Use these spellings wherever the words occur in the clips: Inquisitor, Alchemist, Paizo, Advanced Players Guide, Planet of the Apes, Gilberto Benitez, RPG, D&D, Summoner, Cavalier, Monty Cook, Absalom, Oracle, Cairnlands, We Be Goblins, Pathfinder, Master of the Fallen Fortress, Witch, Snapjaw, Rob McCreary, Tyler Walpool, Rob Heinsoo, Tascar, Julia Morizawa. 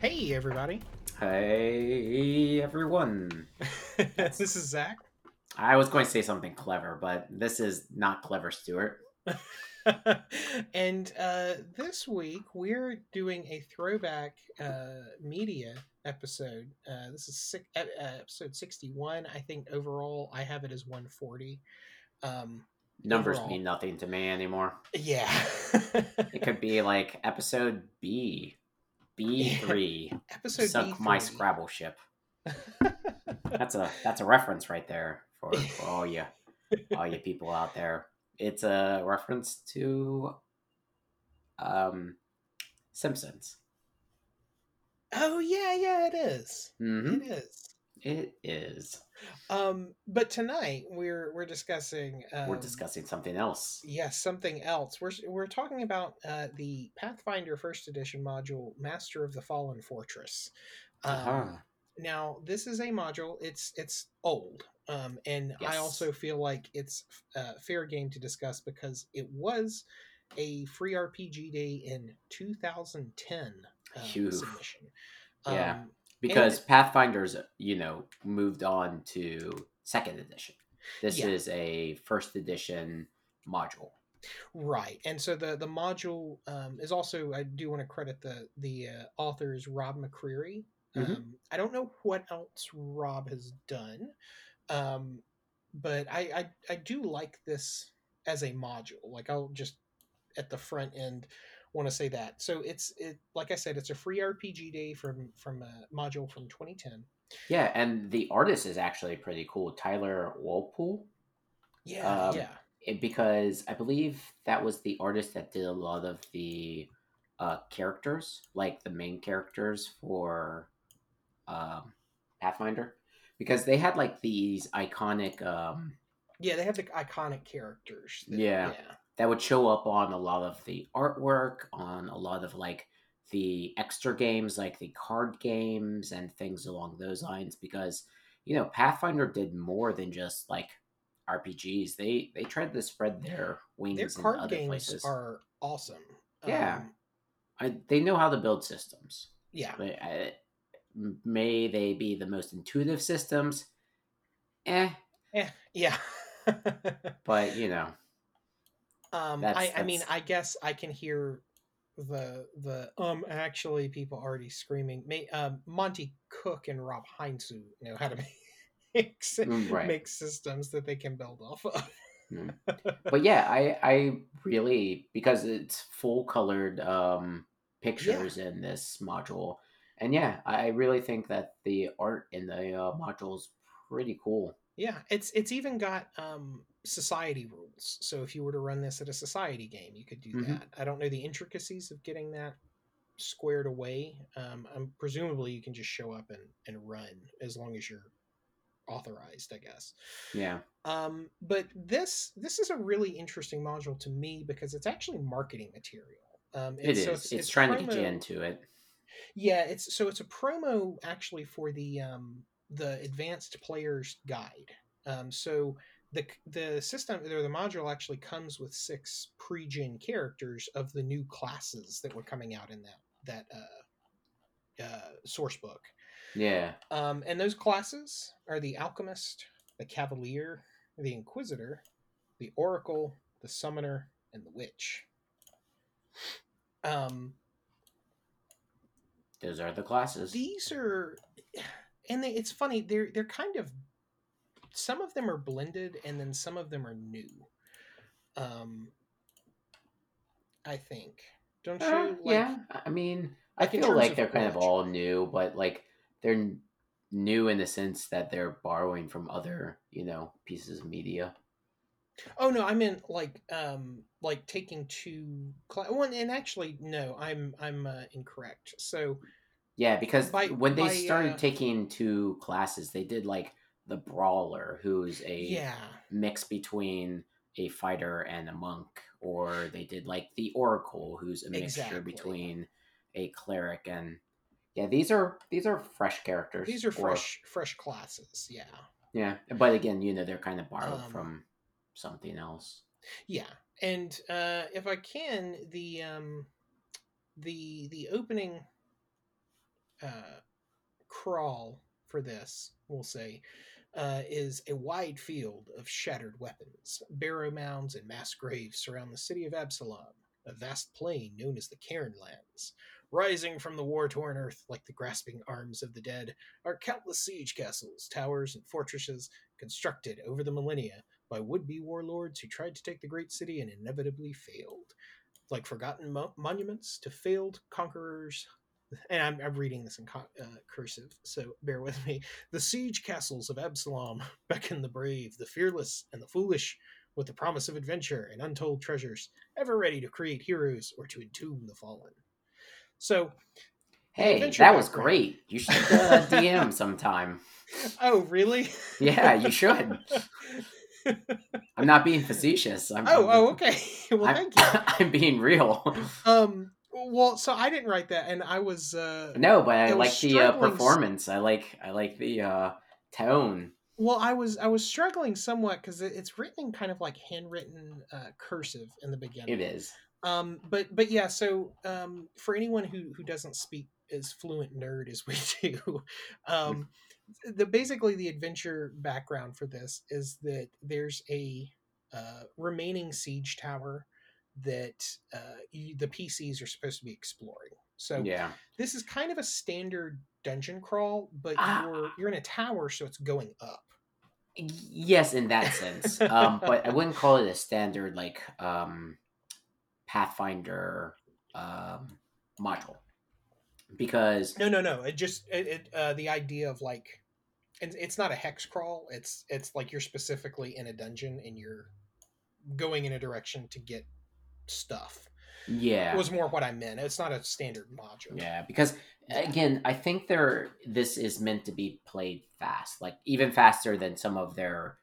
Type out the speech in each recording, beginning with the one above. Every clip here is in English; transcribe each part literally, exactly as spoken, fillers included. Hey, everybody. Hey, everyone. This is Zach. I was going to say something clever, but this is not clever, Stuart. And uh, this week, we're doing a throwback uh, media episode. Uh, this is six, uh, episode sixty-one. I think overall, I have it as one forty. Um, Numbers overall mean nothing to me anymore. Yeah. It could be like episode B. B three, yeah, episode Suck B three. My Scrabble ship. That's a that's a reference right there for, for all you all you people out there. It's a reference to um Simpsons. Oh yeah, yeah, it is. Mm-hmm. It is. It is. Um, but tonight we're we're discussing um, we're discussing something else. Yes, yeah, something else. We're we're talking about uh, the Pathfinder First Edition module, Master of the Fallen Fortress. Um, uh-huh. Now this is a module. It's it's old, um, and yes. I also feel like it's uh, fair game to discuss because it was a free R P G day in two thousand ten um, submission. Yeah. Um, Because and, Pathfinder's, you know, moved on to second edition. This yeah. is a first edition module. Right. And so the, the module um, is also, I do want to credit the, the uh, authors, Rob McCreary. Mm-hmm. Um, I don't know what else Rob has done, um, but I, I, I do like this as a module. Like I'll just, at the front end, want to say that. So it's it like I said, it's a free R P G day from from a module from twenty ten. Yeah, and the artist is actually pretty cool, Tyler Walpool. Yeah, um, yeah. It, because I believe that was the artist that did a lot of the uh, characters, like the main characters for um, Pathfinder, because they had like these iconic. Um, yeah, they had the iconic characters. That, yeah. yeah. That would show up on a lot of the artwork, on a lot of like the extra games, like the card games and things along those lines. Because, you know, Pathfinder did more than just like R P Gs. They they tried to spread their wings their in other places. Their card games are awesome. Yeah, um, I, they know how to build systems. Yeah, but I, may they be the most intuitive systems. Eh, eh, yeah. But you know. Um, that's, I, that's... I mean, I guess I can hear the the um actually people already screaming. May, um, Monty Cook and Rob Heinsoo know how to make right. make systems that they can build off of. Mm. But yeah, I I really because it's full colored um pictures yeah. in this module, and yeah, I really think that the art in the uh, module is pretty cool. Yeah, it's it's even got um. society rules. So if you were to run this at a society game, you could do mm-hmm. that. I don't know the intricacies of getting that squared away. Um, I'm, presumably you can just show up and, and run as long as you're authorized, I guess. Yeah. Um, but this, this is a really interesting module to me because it's actually marketing material. Um, it is. So it's, it's, it's trying promo, to get you into it. Yeah. It's, so it's a promo actually for the, um, the Advanced Players Guide. Um, so The the system, or the module actually comes with six pre-gen characters of the new classes that were coming out in that that uh, uh, source book. Yeah. Um, and those classes are the Alchemist, the Cavalier, the Inquisitor, the Oracle, the Summoner, and the Witch. Um, those are the classes. These are... And they, it's funny, they're they're kind of... Some of them are blended, and then some of them are new. Um, I think. Don't uh, you? Like, yeah, I mean, I like feel like they're kind of all new, but like they're new in the sense that they're borrowing from other, you know, pieces of media. Oh no, I meant like, um, like taking two. Cl- one and actually, no, I'm I'm uh, incorrect. So. Yeah, because by, when they by, started uh, taking two classes, they did like. The brawler, who's a yeah. mix between a fighter and a monk, or they did like the Oracle, who's a mixture exactly. between a cleric and yeah. These are these are fresh characters. These are or, fresh fresh classes. Yeah. Yeah, but again, you know, they're kind of borrowed um, from something else. Yeah, and uh, if I can, the um, the the opening uh, crawl for this, we'll say, uh, is a wide field of shattered weapons. Barrow mounds and mass graves surround the city of Absalom, a vast plain known as the Cairnlands. Rising from the war-torn earth like the grasping arms of the dead are countless siege castles, towers, and fortresses constructed over the millennia by would-be warlords who tried to take the great city and inevitably failed. Like forgotten mo- monuments to failed conquerors. And I'm, I'm reading this in con- uh, cursive, so bear with me. The siege castles of Absalom beckon the brave, the fearless, and the foolish, with the promise of adventure and untold treasures, ever ready to create heroes or to entomb the fallen. So, hey, that was great. You should uh, D M sometime. Oh, really? Yeah, you should. I'm not being facetious. I'm, oh, I'm, oh, okay. Well, I'm, thank you. I'm being real. Um. Well, so I didn't write that, and I was uh, no, but I, I like the uh, performance. I like I like the uh, tone. Well, I was I was struggling somewhat because it's written kind of like handwritten uh, cursive in the beginning. It is. Um, but but yeah. So um, for anyone who, who doesn't speak as fluent nerd as we do, um, the basically the adventure background for this is that there's a uh, remaining siege tower that uh, you, the P Cs are supposed to be exploring. So yeah. This is kind of a standard dungeon crawl, but ah. you're you're in a tower, so it's going up. Yes, in that sense. Um, but I wouldn't call it a standard like um, Pathfinder um, module, because no, no, no. It just it, it, uh, the idea of like, and it's not a hex crawl. It's it's like you're specifically in a dungeon and you're going in a direction to get stuff. Yeah, it was more what I meant. It's not a standard module. Yeah, because again, I think they're this is meant to be played fast, like even faster than some of their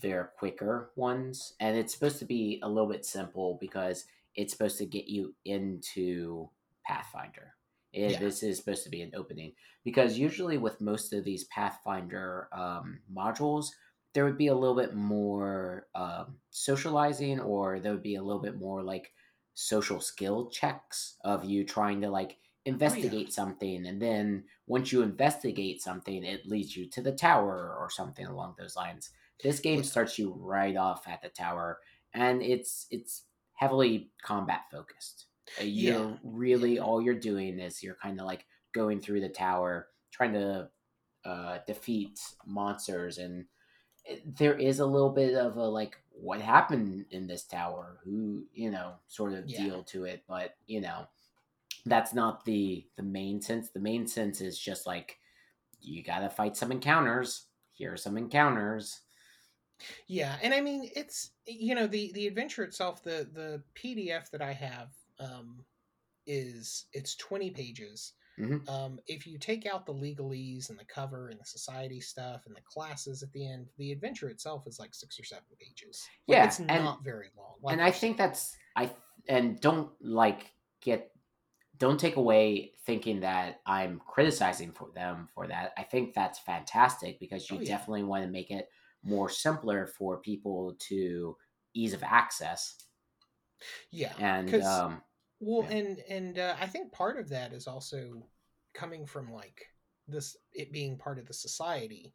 their quicker ones, and it's supposed to be a little bit simple because it's supposed to get you into Pathfinder. It, yeah. This is supposed to be an opening, because usually with most of these Pathfinder um, modules, there would be a little bit more um, socializing, or there would be a little bit more like social skill checks of you trying to like investigate oh, yeah. something, and then once you investigate something, it leads you to the tower or something along those lines. This game starts you right off at the tower, and it's it's heavily combat focused. You yeah. really yeah. all you're doing is you're kind of like going through the tower, trying to uh, defeat monsters, and there is a little bit of a like, what happened in this tower, who, you know, sort of yeah. deal to it. But, you know, that's not the, the main sense. The main sense is just like, you got to fight some encounters. Here are some encounters. Yeah. And I mean, it's, you know, the, the adventure itself, the, the P D F that I have um, is it's twenty pages. Mm-hmm. Um, if you take out the legalese and the cover and the society stuff and the classes at the end, the adventure itself is like six or seven pages. Like, yeah, it's and, not very long. Like, and I think that's I and don't like get don't take away thinking that I'm criticizing for them for that. I think that's fantastic, because you oh, yeah. definitely want to make it more simpler for people to ease of access. Yeah, and um. Well, yeah. and and uh, I think part of that is also coming from like this, it being part of the society,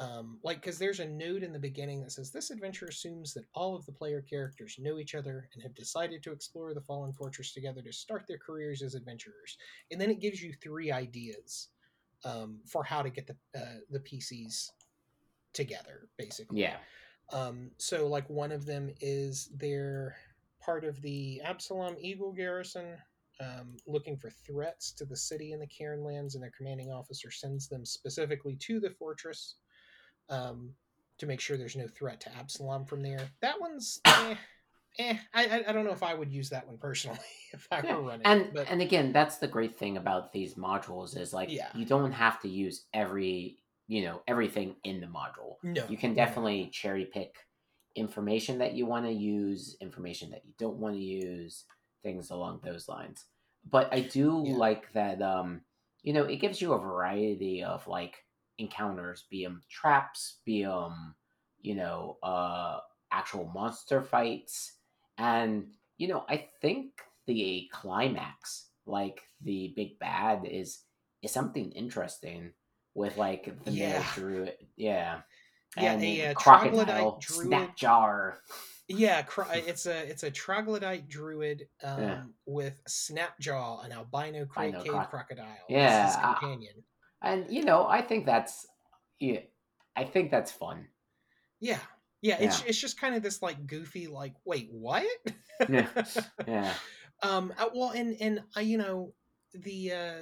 um, like because there's a note in the beginning that says this adventure assumes that all of the player characters know each other and have decided to explore the Fallen Fortress together to start their careers as adventurers, and then it gives you three ideas um, for how to get the uh, the P Cs together, basically. Yeah. Um, so like one of them is their part of the Absalom Eagle Garrison, um, looking for threats to the city and the Cairnlands, and their commanding officer sends them specifically to the fortress um, to make sure there's no threat to Absalom from there. That one's, eh, eh I, I don't know if I would use that one personally if I yeah. were running. And but... and again, that's the great thing about these modules is like yeah. you don't have to use every you know everything in the module. No, you can definitely no. cherry pick information that you want to use, information that you don't want to use, things along those lines. But I do yeah. like that, um, you know, it gives you a variety of like encounters, be them traps, be them, you know, uh, actual monster fights. And, you know, I think the climax, like the big bad, is is something interesting with like the yeah. male druid. Yeah. And yeah, a crocodile druid. Snack jar. Yeah, cro- it's a it's a troglodyte druid um, yeah. with Snapjaw, an albino cave croc- crocodile. Yeah, as his companion. I, and you know, I think that's yeah, I think that's fun. Yeah, yeah. yeah. It's it's just kind of this like goofy, like wait, what? yeah, yeah. Um. Well, and and uh, you know the uh,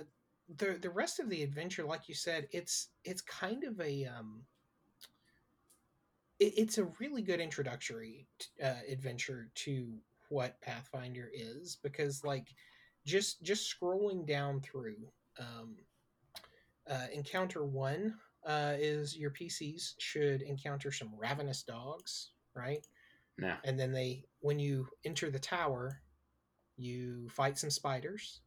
the the rest of the adventure, like you said, it's it's kind of a um. It's a really good introductory uh, adventure to what Pathfinder is, because like just just scrolling down through um, uh, encounter one uh, is your P Cs should encounter some ravenous dogs, right? Yeah. And then they, when you enter the tower, you fight some spiders,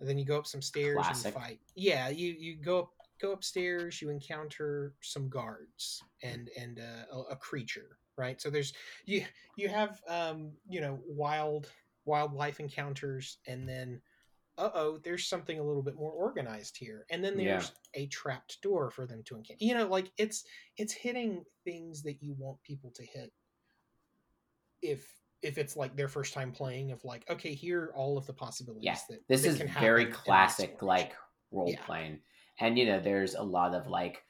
and then you go up some stairs Classic. and fight. Yeah, you you go up. Go upstairs, you encounter some guards and and uh, a, a creature, right? So there's you you have um you know wild wildlife encounters, and then uh oh, there's something a little bit more organized here, and then there's yeah. a trapped door for them to encounter. You know, like it's it's hitting things that you want people to hit. If if it's like their first time playing, of like, okay, here are all of the possibilities. Yeah, that this that is can very classic like role yeah. playing. And, you know, there's a lot of, like,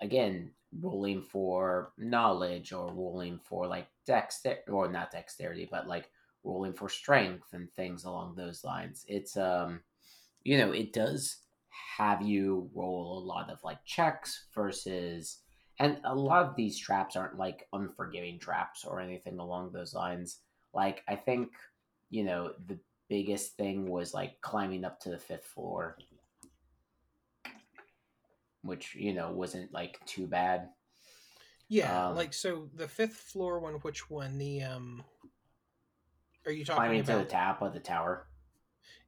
again, rolling for knowledge or rolling for, like, dexterity, or not dexterity, but, like, rolling for strength and things along those lines. It's, um, you know, it does have you roll a lot of, like, checks versus, and a lot of these traps aren't, like, unforgiving traps or anything along those lines. Like, I think, you know, the biggest thing was, like, climbing up to the fifth floor, which, you know, wasn't, like, too bad. Yeah, um, like, so the fifth floor one, which one? The, um... Are you talking climbing about... Climbing to the top of the tower.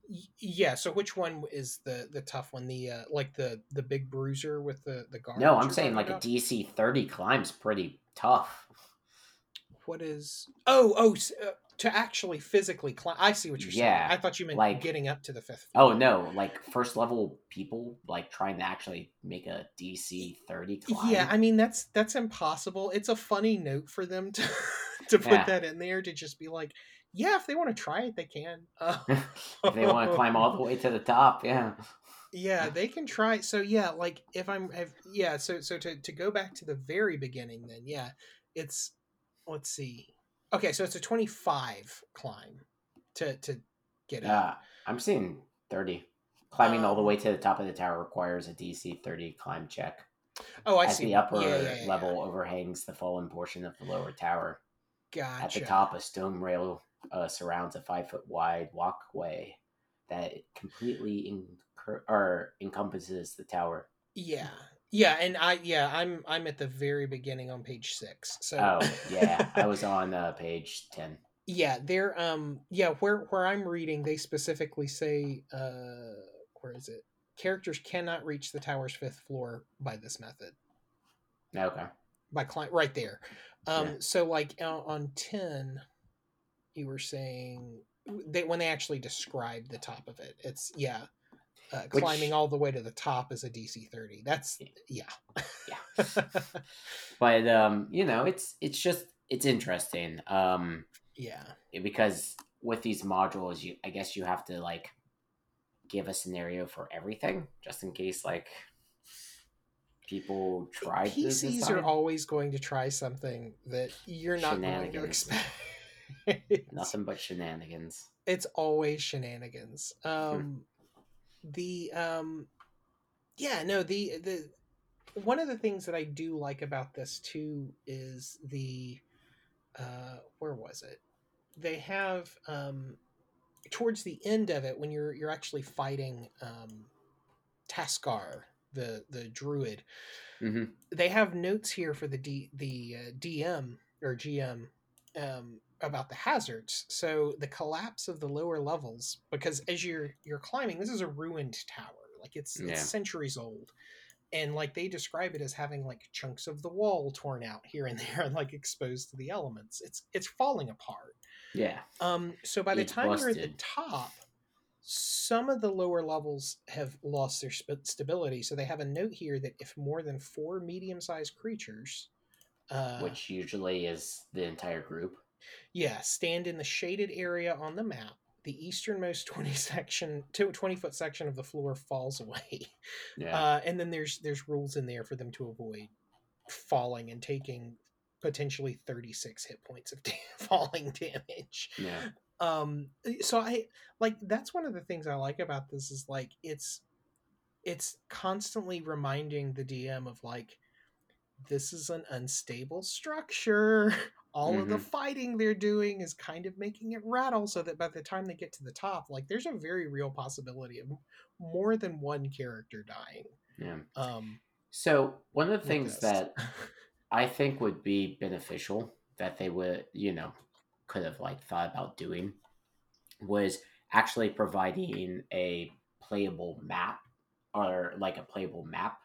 Y- yeah, so which one is the, the tough one? The, uh, like, the, the big bruiser with the, the guard? No, I'm saying, like, about? A D C thirty climb's pretty tough. What is... Oh, oh, uh, to actually physically climb. I see what you're saying. Yeah, I thought you meant like, getting up to the fifth floor. Oh, no. Like, first level people, like, trying to actually make a D C thirty climb. Yeah, I mean, that's that's impossible. It's a funny note for them to, to put yeah. that in there, to just be like, yeah, if they want to try it, they can. Uh, if they want to climb all the way to the top, yeah. Yeah, they can try. So, yeah, like, if I'm... If, yeah, so so to, to go back to the very beginning, then, yeah, it's... Let's see. Okay, so it's a twenty-five climb to to get yeah, up. I'm seeing thirty. Climbing um, all the way to the top of the tower requires a D C thirty climb check. Oh, I As see. As the upper yeah, yeah, yeah, level yeah. overhangs the fallen portion of the lower tower. Gotcha. At the top, a stone rail uh, surrounds a five-foot wide walkway that completely encur- or encompasses the tower. Yeah. Yeah, and I yeah I'm I'm at the very beginning on page six. So oh yeah, I was on uh, page ten. Yeah, they're um yeah where where I'm reading, they specifically say uh where is it? Characters cannot reach the tower's fifth floor by this method. Okay. By cli- right there, um yeah. so like on ten, you were saying they when they actually describe the top of it, it's yeah. Uh, climbing Which, all the way to the top is a D C thirty. That's yeah, yeah. But um, you know, it's it's just it's interesting. Um, yeah, because with these modules, you I guess you have to like give a scenario for everything, just in case like people try. P Cs are always going to try something that you're not going to expect. Nothing but shenanigans. It's always shenanigans. Um. The um yeah no the the one of the things that I do like about this too is the uh where was it they have um towards the end of it when you're you're actually fighting um Tascar the the druid mm-hmm. they have notes here for the D, the uh, D M or G M um about the hazards. So the collapse of the lower levels, because as you're you're climbing, this is a ruined tower, like it's, yeah. it's centuries old, and like they describe it as having like chunks of the wall torn out here and there and like exposed to the elements. It's it's falling apart. Yeah. Um so by the it's time busted. You're at the top, some of the lower levels have lost their stability. So they have a note here that if more than four medium-sized creatures... Uh, which usually is the entire group. Yeah, stand in the shaded area on the map. The easternmost twenty section, twenty foot section of the floor falls away. Yeah. Uh, and then there's there's rules in there for them to avoid falling and taking potentially thirty-six hit points of da- falling damage. Yeah. Um, so I like that's one of the things I like about this is like it's it's constantly reminding the D M of like this is an unstable structure. All mm-hmm. of the fighting they're doing is kind of making it rattle so that by the time they get to the top, like there's a very real possibility of more than one character dying. Yeah. Um, so one of the things that I think would be beneficial that they would, you know, could have like thought about doing was actually providing a playable map or like a playable map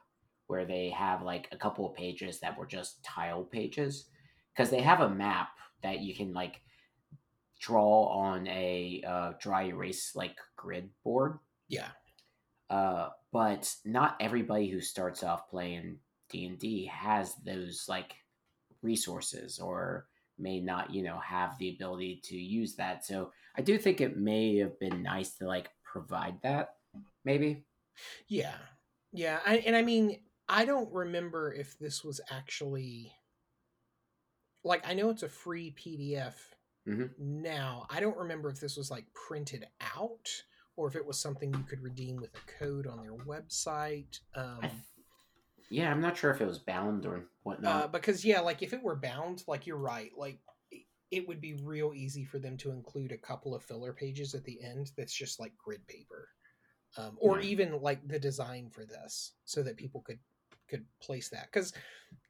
where they have like a couple of pages that were just tile pages. Because they have a map that you can like draw on a uh, dry erase like grid board. Yeah. Uh, but not everybody who starts off playing D and D has those like resources or may not, you know, have the ability to use that. So I do think it may have been nice to like provide that maybe. Yeah. Yeah. I, and I mean, I don't remember if this was actually... Like, I know it's a free P D F mm-hmm. now. I don't remember if this was, like, printed out or if it was something you could redeem with a code on their website. Um, I, yeah, I'm not sure if it was bound or whatnot. Uh, because, yeah, like, if it were bound, like, you're right. Like, it would be real easy for them to include a couple of filler pages at the end that's just, like, grid paper. Um, or yeah. even, like, the design for this so that people could, could place that. Because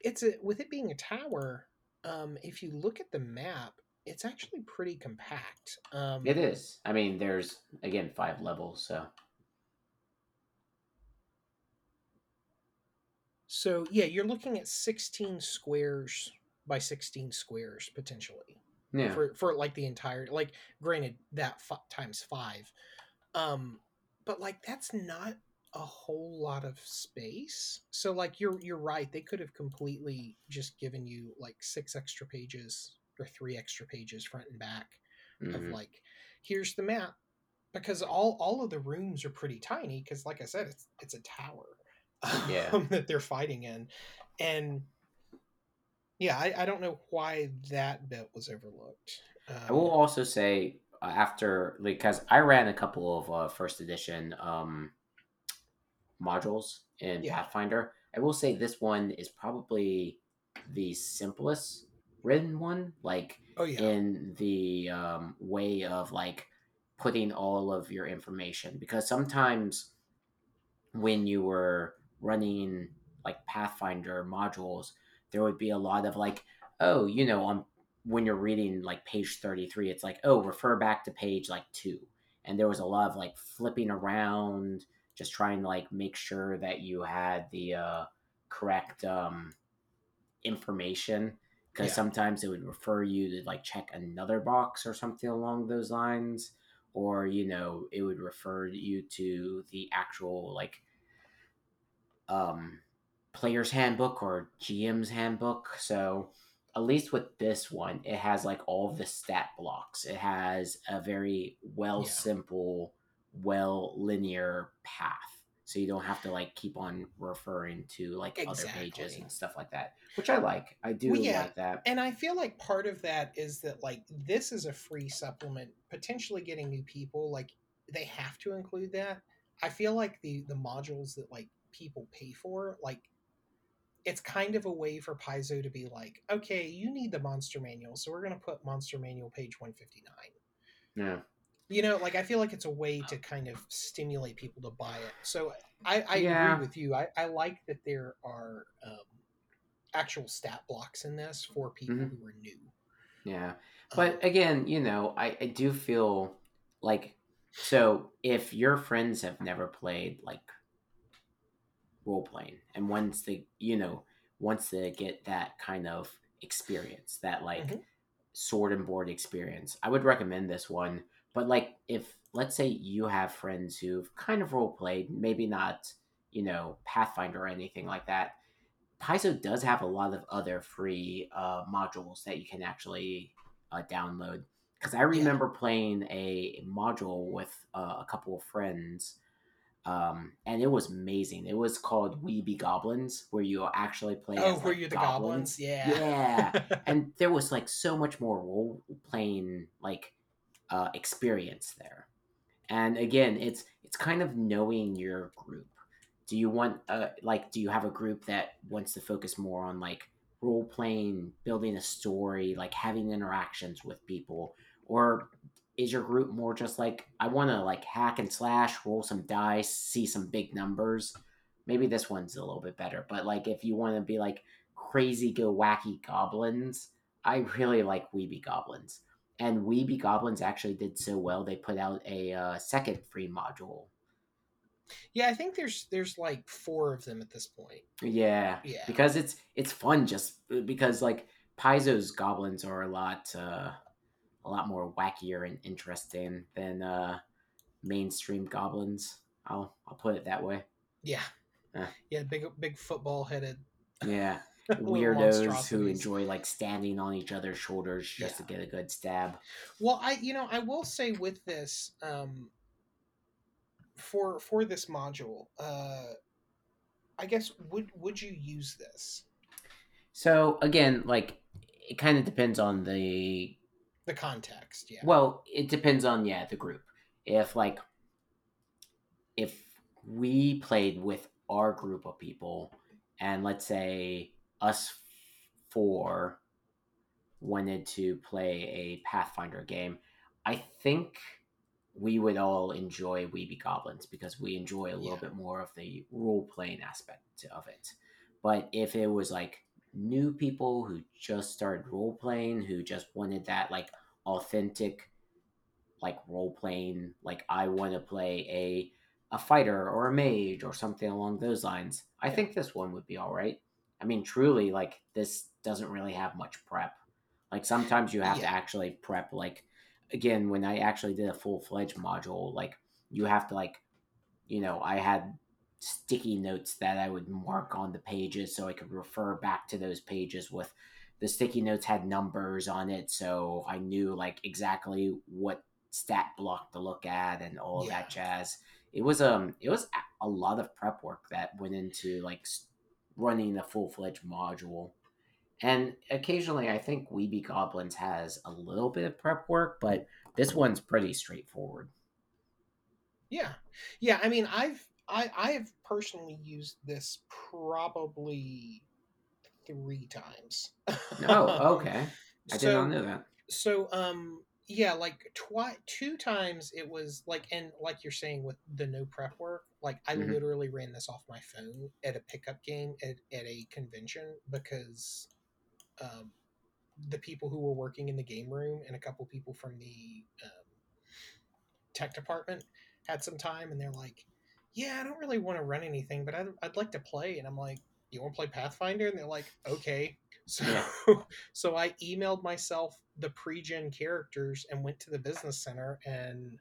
it's a, with it being a tower... Um, if you look at the map, it's actually pretty compact. Um, it is. I mean, there's, again, five levels, so. So, yeah, you're looking at sixteen squares by sixteen squares, potentially. Yeah. For, for like, the entire, like, granted, that f- times five. Um, but, like, that's not a whole lot of space. So like you're you're right, they could have completely just given you like six extra pages or three extra pages front and back mm-hmm. of like here's the map, because all all of the rooms are pretty tiny because like I said it's it's a tower yeah. um, that they're fighting in. And yeah, I, I don't know why that bit was overlooked. um, I will also say after, because I ran a couple of uh, first edition um modules in yeah. Pathfinder. I will say this one is probably the simplest written one, like oh, yeah. in the um, way of like putting all of your information, because sometimes when you were running like Pathfinder modules, there would be a lot of like, oh, you know, on when you're reading like page thirty-three, it's like, oh, refer back to page like two. And there was a lot of like flipping around, just trying to like make sure that you had the uh, correct um, information, because yeah. sometimes it would refer you to like check another box or something along those lines, or you know it would refer you to the actual like um, player's handbook or G M's handbook. So at least with this one, it has like all the stat blocks. It has a very well yeah. simple. well linear path, so you don't have to like keep on referring to like exactly. other pages and stuff like that, which I like. I do well, yeah. like that. And I feel like part of that is that like this is a free supplement, potentially getting new people, like they have to include that. I feel like the the modules that like people pay for, like it's kind of a way for Paizo to be like, okay, you need the monster manual, so we're going to put monster manual page one fifty-nine. Yeah. You know, like, I feel like it's a way to kind of stimulate people to buy it. So I, I yeah. agree with you. I, I like that there are um, actual stat blocks in this for people mm-hmm. who are new. Yeah. But um, again, you know, I, I do feel like, so if your friends have never played, like, role-playing, and once they, you know, once they get that kind of experience, that, like, mm-hmm. sword and board experience, I would recommend this one. But like, if let's say you have friends who've kind of role played, maybe not, you know, Pathfinder or anything like that. Paizo does have a lot of other free uh, modules that you can actually uh, download. Because I remember yeah. playing a module with uh, a couple of friends, um, and it was amazing. It was called We Be Goblins, where you actually play oh, as, were like, you the goblins? goblins? Yeah. Yeah. And there was, like, so much more role-playing, like, uh, experience there. And, again, it's it's kind of knowing your group. Do you want, uh, like, do you have a group that wants to focus more on, like, role-playing, building a story, like, having interactions with people? Or is your group more just like, I want to, like, hack and slash, roll some dice, see some big numbers? Maybe this one's a little bit better. But, like, if you want to be, like, crazy go wacky goblins, I really like We Be Goblins. And We Be Goblins actually did so well, they put out a uh, second free module. Yeah, I think there's there's like four of them at this point. Yeah, yeah. Because it's it's fun just because like Paizo's goblins are a lot uh, a lot more wackier and interesting than uh, mainstream goblins. I'll I'll put it that way. Yeah, uh. yeah, big big football headed. Yeah, weirdos who enjoy like standing on each other's shoulders just yeah. to get a good stab. Well, I you know I will say with this. Um, For for this module, uh, I guess would would you use this? So again, like it kind of depends on the the context. Yeah. Well, it depends on yeah the group. If like if we played with our group of people, and let's say us four wanted to play a Pathfinder game, I think we would all enjoy We Be Goblins because we enjoy a little yeah. bit more of the role-playing aspect of it. But if it was, like, new people who just started role-playing, who just wanted that, like, authentic, like, role-playing, like, I want to play a a fighter or a mage or something along those lines, I yeah. think this one would be all right. I mean, truly, like, this doesn't really have much prep. Like, sometimes you have yeah. to actually prep, like, again, when I actually did a full-fledged module, like, you have to, like, you know, I had sticky notes that I would mark on the pages so I could refer back to those pages with the sticky notes had numbers on it. So I knew, like, exactly what stat block to look at and all yeah. that jazz. It was, um, it was a lot of prep work that went into, like, running a full-fledged module. And occasionally, I think We Be Goblins has a little bit of prep work, but this one's pretty straightforward. Yeah, yeah. I mean, I've I I've personally used this probably three times. Oh, okay. I so, did not know that. So, um, yeah, like twi- two times it was like, and like you're saying with the no prep work, like I mm-hmm. literally ran this off my phone at a pickup game at at a convention because. Um, the people who were working in the game room and a couple people from the um, tech department had some time, and they're like, "Yeah, I don't really want to run anything, but I'd, I'd like to play." And I'm like, "You want to play Pathfinder?" And they're like, "Okay." So, yeah. so I emailed myself the pre-gen characters and went to the business center and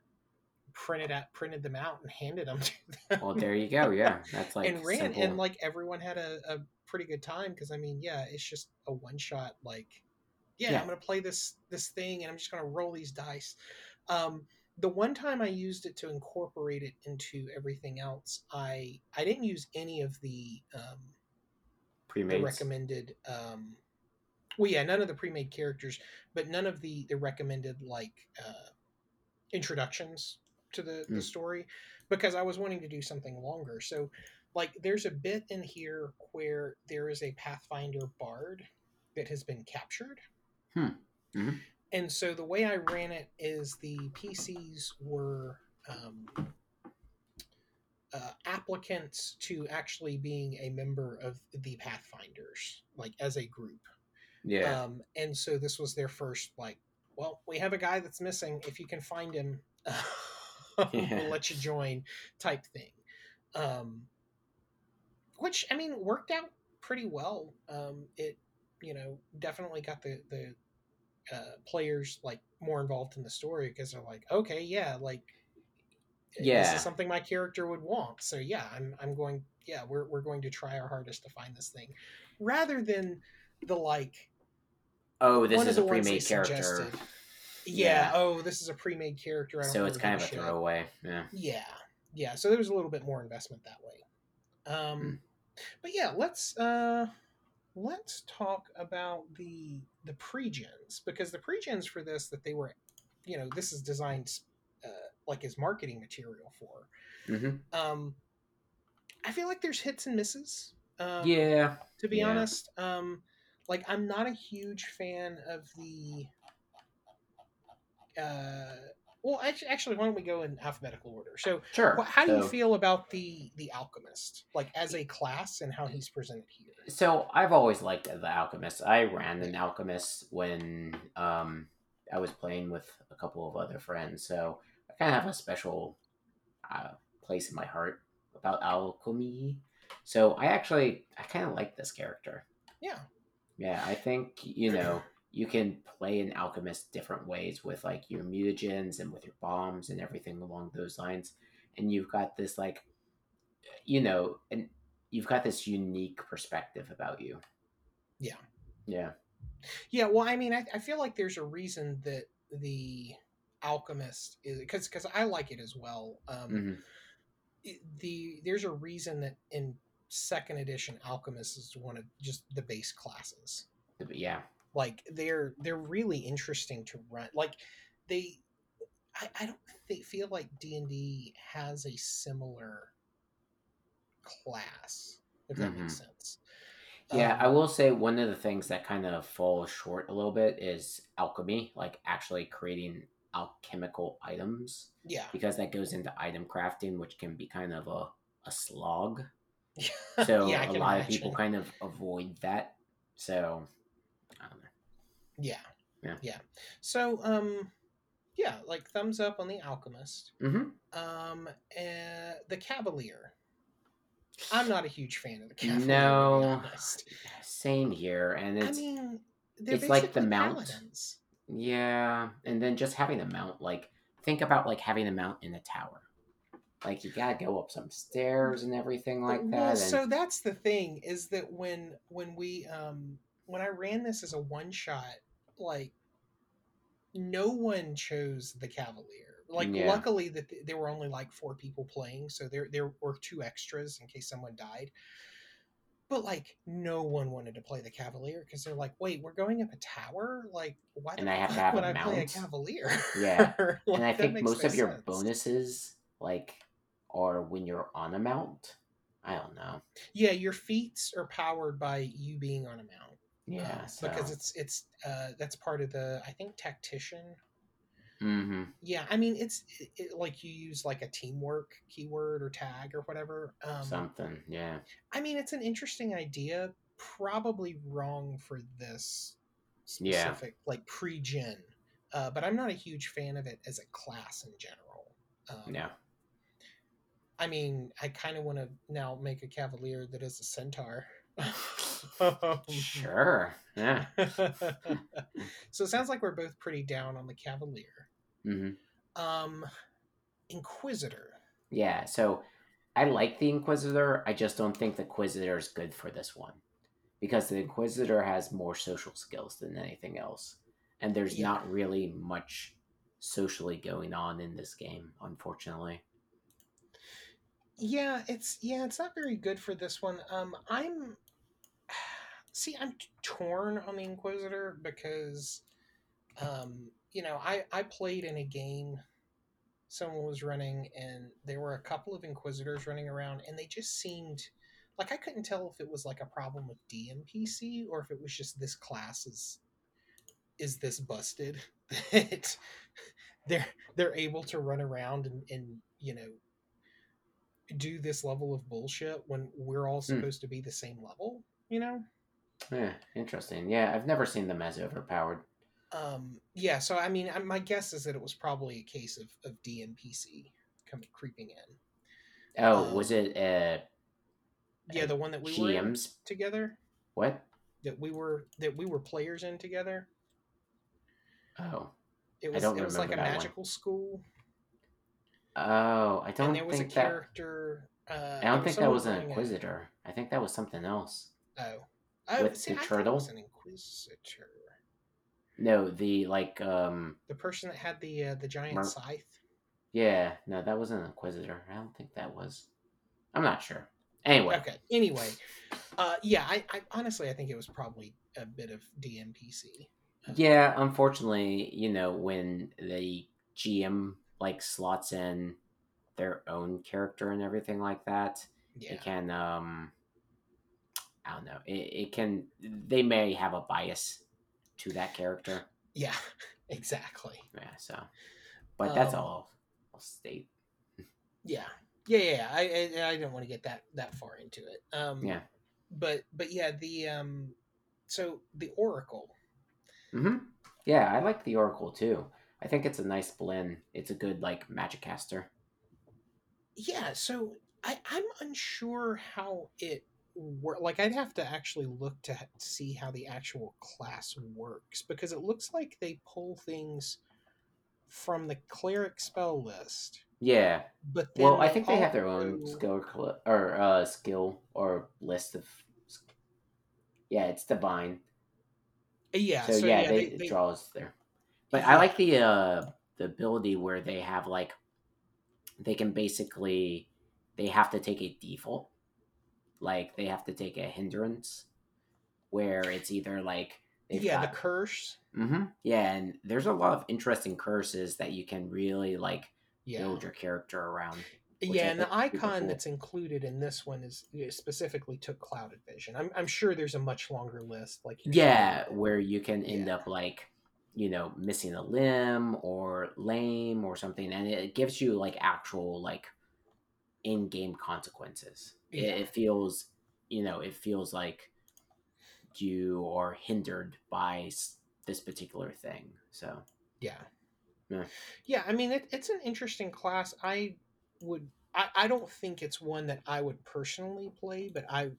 printed out, printed them out, and handed them to them. Well, there you go. Yeah, that's like and ran, simple. And like everyone had a. a pretty good time because I mean yeah it's just a one shot like yeah, yeah I'm gonna play this this thing and I'm just gonna roll these dice. Um the one time I used it to incorporate it into everything else, I I didn't use any of the um pre-made recommended um well yeah none of the pre-made characters, but none of the the recommended like uh introductions to the, mm. the story because I was wanting to do something longer. So like, there's a bit in here where there is a Pathfinder bard that has been captured. Hmm. Mm-hmm. And so the way I ran it is the P Cs were um, uh, applicants to actually being a member of the Pathfinders, like, as a group. Yeah. Um, and so this was their first, like, well, we have a guy that's missing. If you can find him, yeah. we'll let you join type thing. Um Which, I mean, worked out pretty well. Um, it, you know, definitely got the, the uh, players like more involved in the story because they're like, okay, yeah, like yeah. this is something my character would want. So yeah, I'm I'm going yeah, we're we're going to try our hardest to find this thing. Rather than the like oh, this is a pre-made character. Yeah, yeah, oh, this is a pre-made character. I don't so it's kind of a shit. throwaway. Yeah. Yeah. Yeah, so there was a little bit more investment that way. Um hmm. But yeah, let's uh let's talk about the the pre-gens, because the pre-gens for this that they were, you know, this is designed uh, like as marketing material for. Mm-hmm. Um, I feel like there's hits and misses. Um, yeah. To be yeah. honest, um, like I'm not a huge fan of the. Uh, well, actually, actually, why don't we go in alphabetical order? So, sure. How do so, you feel about the the Alchemist, like as a class, and how he's presented here? So, I've always liked the Alchemist. I ran an Alchemist when um, I was playing with a couple of other friends, so I kind of have a special uh, place in my heart about alchemy. So, I actually I kind of like this character. Yeah. Yeah, I think you know. You can play an alchemist different ways with like your mutagens and with your bombs and everything along those lines. And you've got this like, you know, and you've got this unique perspective about you. Yeah. Yeah. Yeah. Well, I mean, I, I feel like there's a reason that the alchemist is because, because I like it as well. Um, mm-hmm. it, the, there's a reason that in second edition alchemist is one of just the base classes. Yeah. Like they're they're really interesting to run. Like they, I, I don't think they feel like D and D has a similar class. If that mm-hmm. makes sense. Yeah, um, I will say one of the things that kind of falls short a little bit is alchemy, like actually creating alchemical items. Yeah, because that goes into item crafting, which can be kind of a a slog. So yeah, a lot imagine. of people kind of avoid that. So. I don't know. Yeah. Yeah. Yeah. So, um, yeah, like thumbs up on the Alchemist. Mm-hmm. Um, and the Cavalier. I'm not a huge fan of the Cavalier. No. To be honest. Same here. And it's, I mean, they're it's basically like the mount. Paladins. Yeah. And then just having the mount, like, think about like having the mount in a tower. Like, you gotta go up some stairs and everything like well, that. Well, and... so that's the thing is that when, when we, um, when I ran this as a one shot, like no one chose the Cavalier. Like yeah. luckily that th- there were only like four people playing. So there, there were two extras in case someone died, but like no one wanted to play the Cavalier. Cause they're like, wait, we're going up a tower. Like why and the I have to have would a I mount? play a Cavalier? Yeah. Like, and I think most no of your sense. bonuses like are when you're on a mount. I don't know. Yeah. Your feats are powered by you being on a mount. Yeah, uh, so. Because it's it's uh that's part of the I think tactician. Mm-hmm. Yeah, I mean it's it, it, like you use like a teamwork keyword or tag or whatever. Um, Something, yeah. I mean it's an interesting idea, probably wrong for this specific yeah. like pre-gen, uh, but I'm not a huge fan of it as a class in general. Um, no. I mean, I kind of want to now make a Cavalier that is a centaur. Sure. Yeah. So it sounds like we're both pretty down on the Cavalier. Mm-hmm. Um, Inquisitor. Yeah. So I like the Inquisitor. I just don't think the Inquisitor is good for this one because the Inquisitor has more social skills than anything else, and there's yeah. not really much socially going on in this game, unfortunately. Yeah, it's yeah, it's not very good for this one. Um, I'm. See, I'm torn on the Inquisitor because, um, you know, I, I played in a game someone was running and there were a couple of Inquisitors running around and they just seemed like I couldn't tell if it was like a problem with D M P C or if it was just this class is, is this busted that they're, they're able to run around and, and you know, do this level of bullshit when we're all supposed mm. to be the same level, you know? Yeah, interesting. Yeah, I've never seen them as overpowered. Um, yeah, so I mean, my guess is that it was probably a case of, of D M P C come, creeping in. Oh, um, was it a, yeah, a the one that we G Ms? Were in together? What? That we were that we were players in together. Oh. It was, I don't it was like a magical one. School. Oh, I don't think that... And there was a character... That, uh, I don't think that was an Inquisitor. It. I think that was something else. Oh. Oh, With see, the I turtle. It was an Inquisitor. No, the, like, um... The person that had the uh, the giant Mer- scythe? Yeah, no, that was an Inquisitor. I don't think that was... I'm not sure. Anyway. Okay, anyway. Uh, yeah, I, I honestly, I think it was probably a bit of D M P C. Yeah, unfortunately, you know, when the G M, like, slots in their own character and everything like that, yeah. it can, um... I don't know. It, it can... They may have a bias to that character. Yeah, exactly. Yeah, so... But that's um, all I'll state. Yeah. Yeah, yeah, I, I I didn't want to get that, that far into it. Um, yeah. But, but yeah, the... um, So, the Oracle... Mm-hmm. Yeah, I like the Oracle too. I think it's a nice blend. It's a good, like, magic caster. Yeah, so I, I'm unsure how it works. Like, I'd have to actually look to see how the actual class works, because it looks like they pull things from the cleric spell list. Yeah. But then well, I think they have their own skill or, or uh, skill or list of. Yeah, it's divine. Yeah, so, so yeah, yeah, they, they, they draw us there. But yeah. I like the uh, the ability where they have, like, they can basically, they have to take a default. Like, they have to take a hindrance where it's either, like... Yeah, got, the curse. Mm-hmm. Yeah, and there's a lot of interesting curses that you can really, like, yeah. build your character around. Yeah, and the icon cool. that's included in this one is specifically took clouded vision. I'm I'm sure there's a much longer list. Like yeah, know. where you can end yeah. up like, you know, missing a limb or lame or something, and it gives you like actual like in-game consequences. Yeah. It, it feels, you know, it feels like you are hindered by this particular thing. So yeah, yeah, yeah I mean, it, it's an interesting class. I. would I, I don't think it's one that I would personally play, but I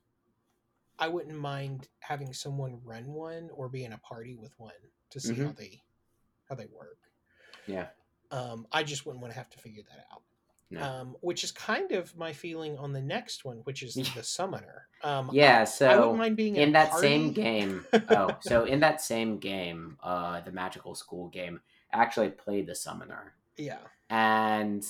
I wouldn't mind having someone run one or be in a party with one to see mm-hmm. how they how they work. Yeah. Um I just wouldn't want to have to figure that out. No. Um which is kind of my feeling on the next one, which is the Summoner. Um Yeah, so I, I wouldn't mind being in, in that party. same game. oh, so in that same game, uh the magical school game, I actually played the Summoner. Yeah. And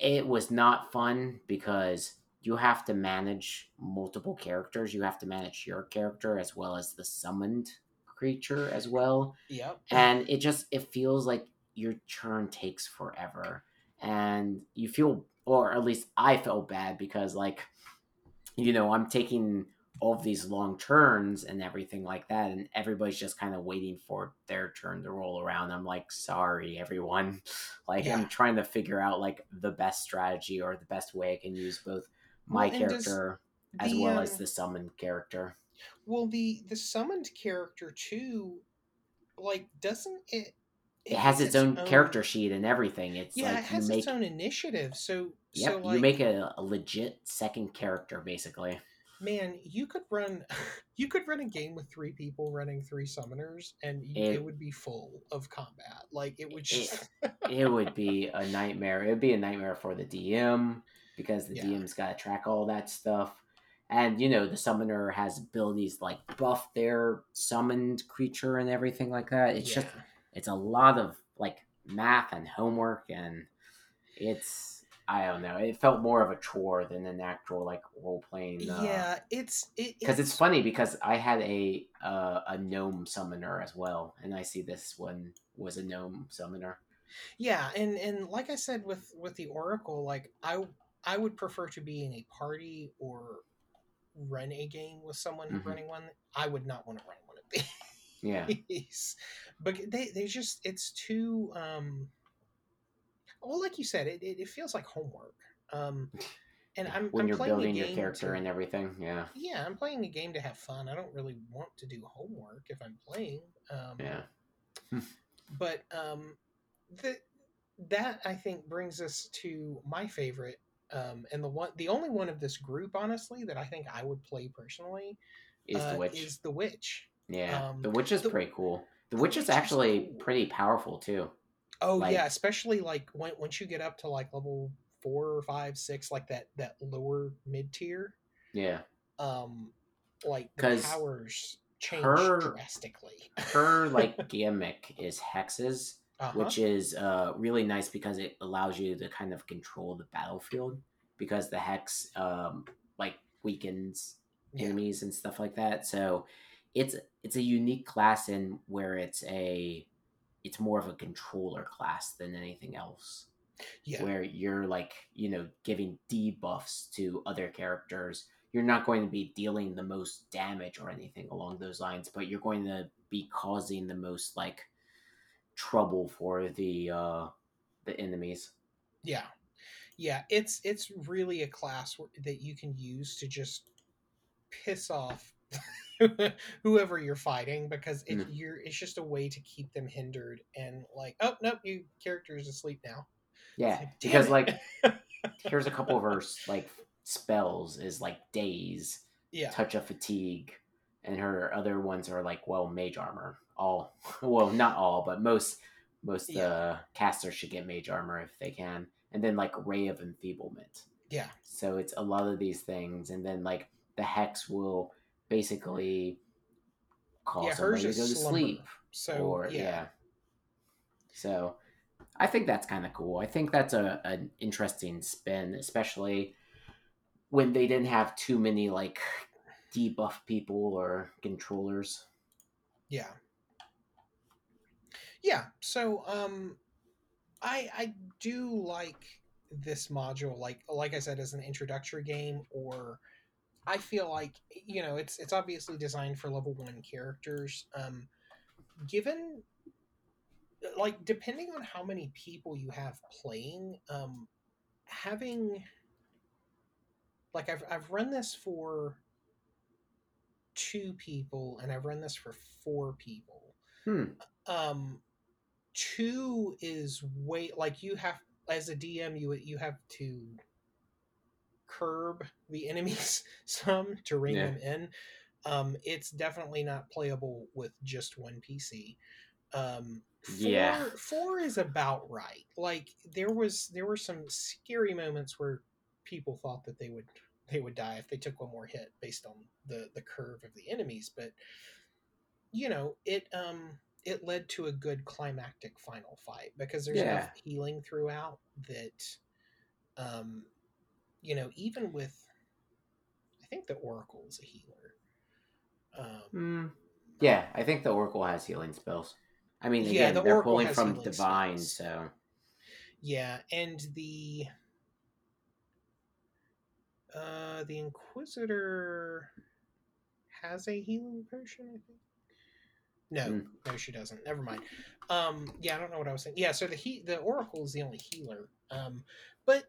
it was not fun because you have to manage multiple characters. You have to manage your character as well as the summoned creature as well. Yep. And it just, it feels like your turn takes forever. And you feel, or at least I felt bad because, like, you know, I'm taking all of these long turns and everything like that. And everybody's just kind of waiting for their turn to roll around. I'm like, sorry, everyone. Like yeah. I'm trying to figure out like the best strategy or the best way I can use both my well, character the, as well um, as the summoned character. Well, the, the summoned character too, like, doesn't it, it, it has its, its own, own character sheet and everything. It's yeah, like it has you make, its own initiative. So, yep, so like, you make a, a legit second character basically. Man, you could run, you could run a game with three people running three summoners, and you, it, it would be full of combat. Like it would, just... it, it would be a nightmare. It would be a nightmare for the D M because the yeah. D M's got to track all that stuff, and you know the summoner has abilities like buff their summoned creature and everything like that. It's yeah. just, it's a lot of like math and homework, and it's. I don't know. It felt more of a chore than an actual like role playing. Uh, yeah, it's because it, it's... it's funny because I had a uh, a gnome summoner as well, and I see this one was a gnome summoner. Yeah, and, and like I said with, with the Oracle, like I I would prefer to be in a party or run a game with someone mm-hmm. running one. I would not want to run one of these. Yeah, but they they just it's too. Um, Well, like you said, it, it, it feels like homework. Um, and I'm when I'm you're playing building a game your character to, and everything, yeah. Yeah, I'm playing a game to have fun. I don't really want to do homework if I'm playing. Um, yeah. But um, the, that I think brings us to my favorite, um, and the one, the only one of this group, honestly, that I think I would play personally is uh, the witch. Is the witch? Yeah, um, the witch is the, pretty cool. The Witch is actually pretty powerful too. Oh like, yeah, especially like when, once you get up to like level four or five, six, like that that lower mid tier. Yeah. Um, like the powers change her, drastically. Her like gimmick is hexes, uh-huh. which is uh really nice because it allows you to kind of control the battlefield because the hex um like weakens yeah. enemies and stuff like that. So it's it's a unique class in where it's a it's more of a controller class than anything else. Yeah. Where you're like, you know, giving debuffs to other characters. You're not going to be dealing the most damage or anything along those lines, but you're going to be causing the most like trouble for the uh, the enemies. Yeah. Yeah, it's it's really a class that you can use to just piss off whoever you're fighting because it, mm. you're, it's just a way to keep them hindered and like, oh, nope, your character is asleep now. Yeah, like, because it. like, here's a couple of her like spells is like Daze, yeah. Touch of Fatigue, and her other ones are like, well, Mage Armor. All, well, not all, but most most yeah. uh, casters should get Mage Armor if they can. And then like Ray of Enfeeblement. Yeah. So it's a lot of these things. And then like the Hex will basically cause yeah, somebody to go slumber. to sleep. So, or, yeah. yeah. So I think that's kind of cool. I think that's a an interesting spin, especially when they didn't have too many like debuff people or controllers. Yeah. Yeah. So um, I I do like this module. Like like I said, as an introductory game, or I feel like you know it's it's obviously designed for level one characters. Um, given. Like, depending on how many people you have playing, um, having, like, I've I've run this for two people, and I've run this for four people. Hmm. Um, two is way, like, you have, as a D M, you you have to curb the enemies some to rein yeah. them in. Um, it's definitely not playable with just one P C. Um, Four, yeah, four is about right. Like there was, there were some scary moments where people thought that they would, they would die if they took one more hit based on the the curve of the enemies. But you know, it um it led to a good climactic final fight because there's yeah. enough healing throughout that, um, you know, even with, I think the Oracle is a healer. Um, mm. Yeah, I think the Oracle has healing spells. I mean, again, yeah, the they're pulling from divine, spells. so yeah, and the uh, the Inquisitor has a healing potion, I think. No, mm. no, she doesn't. Never mind. Um, yeah, I don't know what I was saying. Yeah, so the he- the Oracle is the only healer, um, but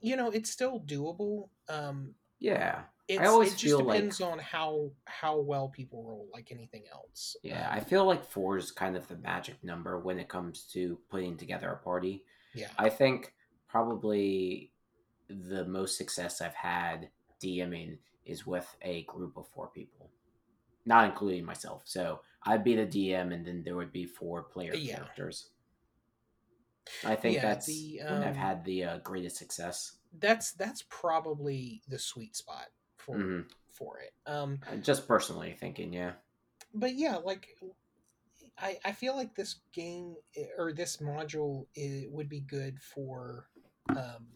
you know, it's still doable. Um, yeah. It's, I always it just feel depends like, on how how well people roll, like anything else. Yeah, I feel like four is kind of the magic number when it comes to putting together a party. Yeah, I think probably the most success I've had DMing is with a group of four people, not including myself. So I'd be the D M, and then there would be four player yeah. characters. I think yeah, that's the, um, when I've had the uh, greatest success. That's that's probably the sweet spot. For, mm-hmm. for it um just personally thinking yeah but yeah like I I feel like this game or this module it would be good for um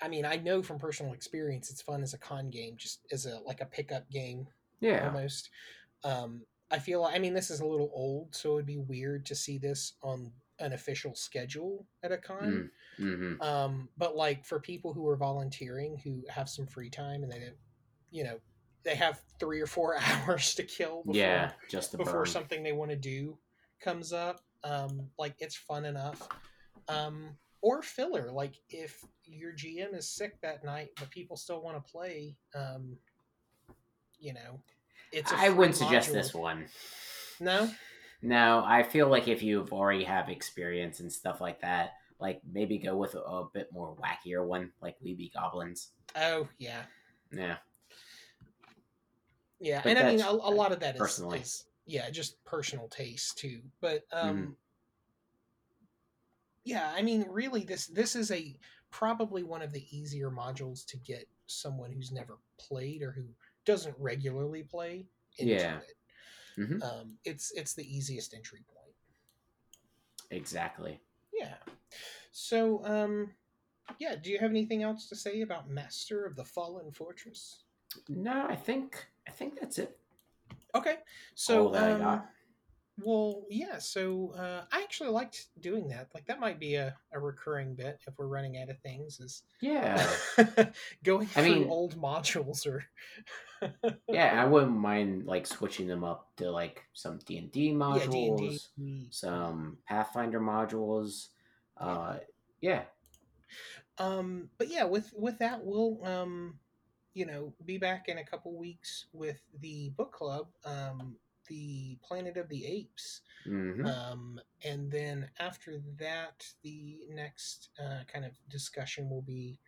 I mean I know from personal experience it's fun as a con game just as a like a pickup game yeah almost um I feel like I mean this is a little old so it would be weird to see this on an official schedule at a con mm, mm-hmm. um but like for people who are volunteering who have some free time and they don't you know they have three or four hours to kill before, yeah just before burn. something they want to do comes up um like it's fun enough um or filler like if your G M is sick that night but people still want to play um you know it's a I wouldn't suggest module. This one no No, I feel like if you already have experience and stuff like that, like maybe go with a, a bit more wackier one, like We Be Goblins. Oh, yeah. Yeah. Yeah, but and I mean, a, a lot of that is, is, yeah, just personal taste too. But um, mm-hmm. yeah, I mean, really, this this is a probably one of the easier modules to get someone who's never played or who doesn't regularly play into yeah. it. Mm-hmm. Um, it's it's the easiest entry point. Exactly. Yeah. So, um, yeah. Do you have anything else to say about Master of the Fallen Fortress? No, I think I think that's it. Okay. So, um, well, yeah. So, uh, I actually liked doing that. Like, that might be a, a recurring bit if we're running out of things. Is yeah, going I through mean, old modules or. Yeah, I wouldn't mind like switching them up to like some D and D modules, yeah, D and D. Some Pathfinder modules. Uh, yeah. Um, but yeah, with with that, we'll um, you know, be back in a couple weeks with the book club, um, the Planet of the Apes, mm-hmm. um, and then after that, the next uh, kind of discussion will be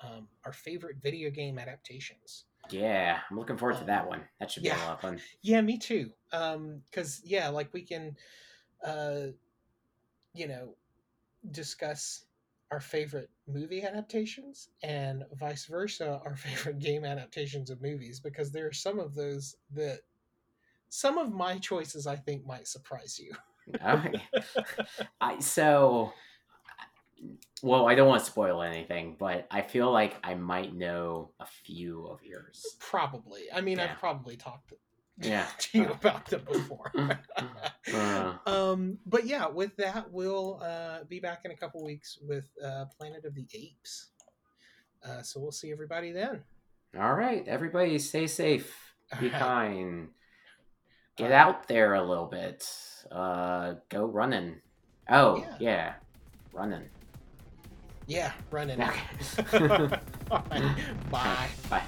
um, our favorite video game adaptations. Yeah, I'm looking forward to that one. That should be yeah. a lot of fun. Yeah, me too. Um, because yeah, like we can, uh, you know, discuss our favorite movie adaptations and vice versa, our favorite game adaptations of movies. Because there are some of those that some of my choices I think might surprise you. Okay. I so, well, I don't want to spoil anything, but I feel like I might know a few of yours. Probably. I mean, yeah. I've probably talked to, yeah. to you about them before. uh. Um, but yeah, with that, we'll uh, be back in a couple weeks with uh, Planet of the Apes. Uh, so we'll see everybody then. All right. Everybody stay safe. Be right. kind. Get uh, out there a little bit. Uh, go running. Oh, yeah. yeah. Running. Yeah, running. Okay. All right. Bye. Bye.